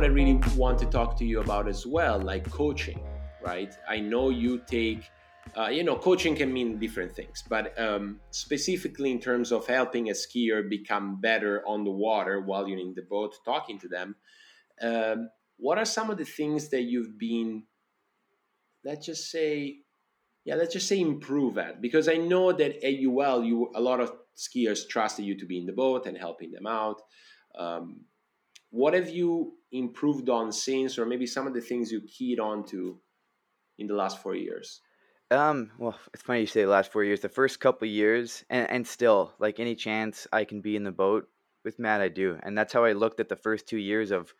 what I really want to talk to you about as well, like coaching, right? I know you take, coaching can mean different things, but specifically in terms of helping a skier become better on the water while you're in the boat talking to them, what are some of the things that you've been, let's just say improve at? Because I know that at UL, a lot of skiers trusted you to be in the boat and helping them out. What have you improved on since, or maybe some of the things you keyed on to in the last 4 years? Well, it's funny you say the last 4 years. The first couple of years, and still, like any chance I can be in the boat with Matt, I do. And that's how I looked at the first 2 years of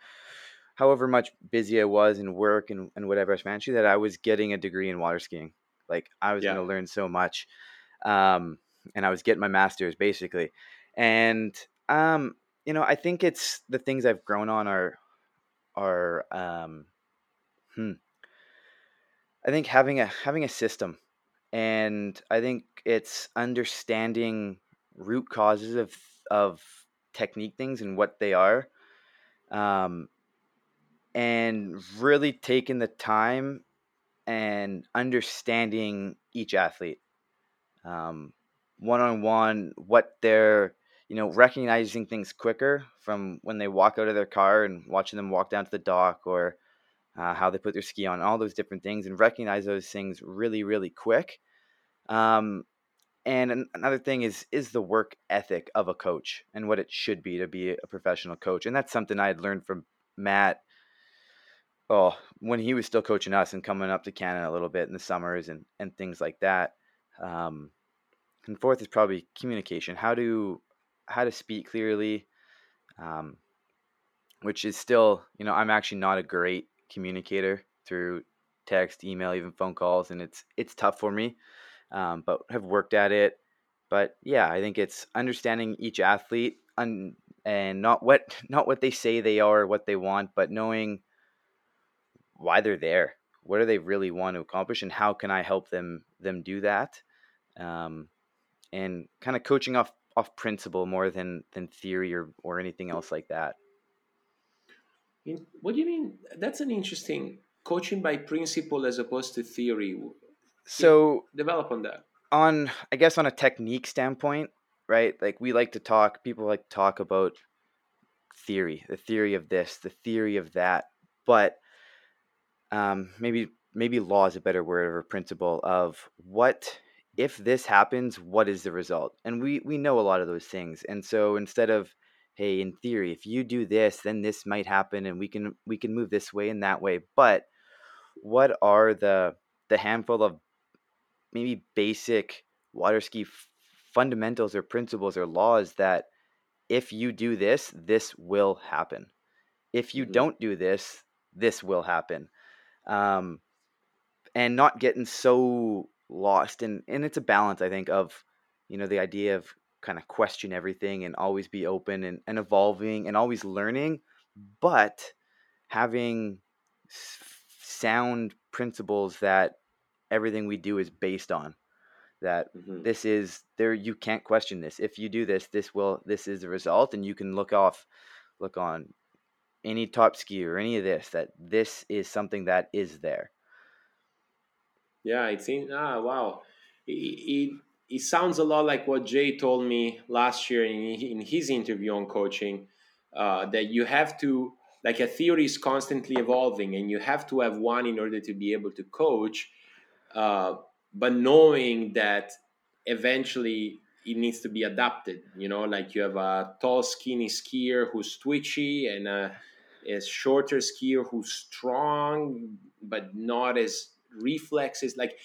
however much busy I was in work and whatever else, actually, that I was getting a degree in water skiing. Like I was going to learn so much. And I was getting my master's basically. And, I think it's the things I've grown on are I think having a system, and I think it's understanding root causes of technique things and what they are, and really taking the time and understanding each athlete, one-on-one, what they're, recognizing things quicker from when they walk out of their car and watching them walk down to the dock, or how they put their ski on, all those different things, and recognize those things really, really quick. And another thing is the work ethic of a coach and what it should be to be a professional coach. And that's something I had learned from Matt when he was still coaching us and coming up to Canada a little bit in the summers and things like that. And fourth is probably communication, how to speak clearly, which is still, I'm actually not a great communicator through text, email, even phone calls. And it's tough for me, but have worked at it. But yeah, I think it's understanding each athlete and not what they say they are, or what they want, but knowing why they're there. What do they really want to accomplish, and how can I help them do that? And kind of coaching off principle more than theory or anything else like that. What do you mean? That's an interesting, coaching by principle as opposed to theory. So develop on that. I guess on a technique standpoint, right? Like people like to talk about theory, the theory of this, the theory of that, but maybe law is a better word, or principle of what if this happens, what is the result? And we know a lot of those things. And so instead of, hey, in theory, if you do this, then this might happen, and we can move this way and that way. But what are the handful of maybe basic water ski fundamentals or principles or laws that if you do this, this will happen. If you don't do this, this will happen. And not getting so lost. And it's a balance, I think, of, the idea of kind of question everything and always be open and evolving and always learning, but having sound principles that everything we do is based on, that this is there. You can't question this. If you do this, this is the result. And you can look on any top skier or any of this, that this is something that is there. Yeah. It seems, wow. It sounds a lot like what Jay told me last year in his interview on coaching, that you have to, like, a theory is constantly evolving and you have to have one in order to be able to coach, but knowing that eventually it needs to be adapted, like you have a tall, skinny skier who's twitchy and a shorter skier who's strong, but not as reflexes, like.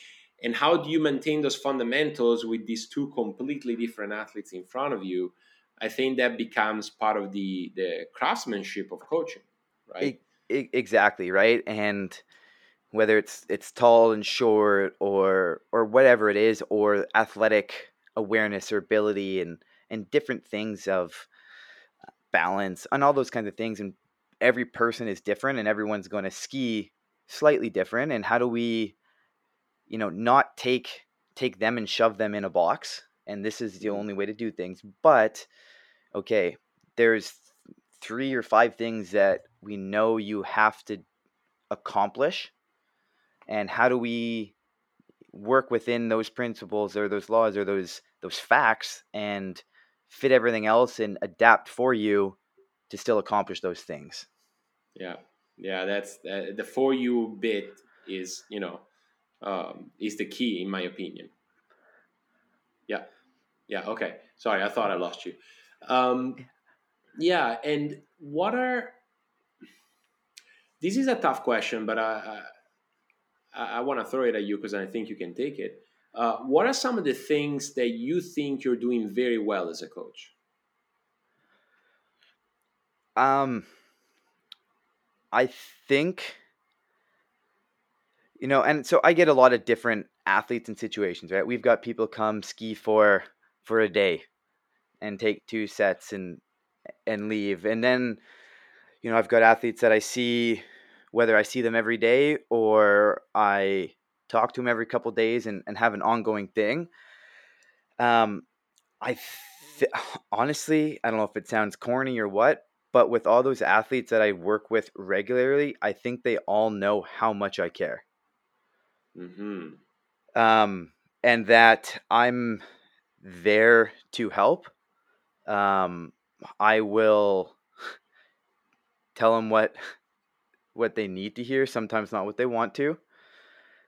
And how do you maintain those fundamentals with these two completely different athletes in front of you? I think that becomes part of the craftsmanship of coaching, right? Exactly, right? And whether it's tall and short or whatever it is, or athletic awareness or ability and different things of balance and all those kinds of things. And every person is different and everyone's going to ski slightly different. And how do we not take them and shove them in a box, and this is the only way to do things, but okay, there's 3 or 5 things that we know you have to accomplish, and how do we work within those principles or those laws or those facts and fit everything else and adapt for you to still accomplish those things. Yeah, that's the for you bit is, is the key in my opinion. Yeah. Okay. Sorry. I thought I lost you. Yeah. And this is a tough question, but I want to throw it at you because I think you can take it. What are some of the things that you think you're doing very well as a coach? I think, and so I get a lot of different athletes and situations, right? We've got people come ski for a day and take 2 sets and leave. And then, I've got athletes that I see, whether I see them every day or I talk to them every couple of days and have an ongoing thing. Honestly, I don't know if it sounds corny or what, but with all those athletes that I work with regularly, I think they all know how much I care. Mm-hmm. And that I'm there to help. I will tell them what they need to hear, sometimes not what they want to.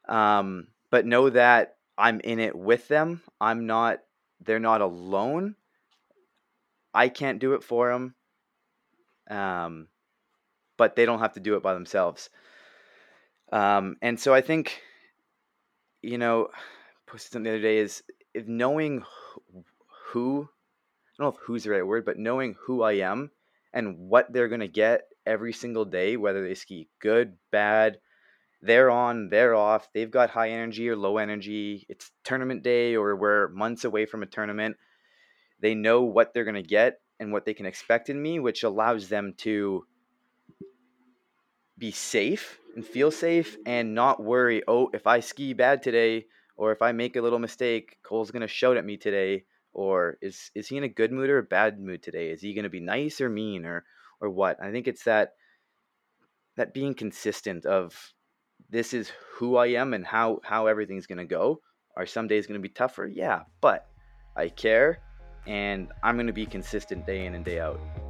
But know that I'm in it with them. They're not alone. I can't do it for them. But they don't have to do it by themselves. And so I think, I posted something the other day is if knowing who, I don't know if who's the right word, but knowing who I am and what they're going to get every single day, whether they ski good, bad, they're on, they're off, they've got high energy or low energy, it's tournament day or we're months away from a tournament, they know what they're going to get and what they can expect in me, which allows them to be safe and feel safe and not worry, oh, if I ski bad today or if I make a little mistake, Cole's going to shout at me today, or is he in a good mood or a bad mood today? Is he going to be nice or mean or what? I think it's that being consistent of this is who I am and how everything's going to go. Are some days going to be tougher? Yeah, but I care and I'm going to be consistent day in and day out.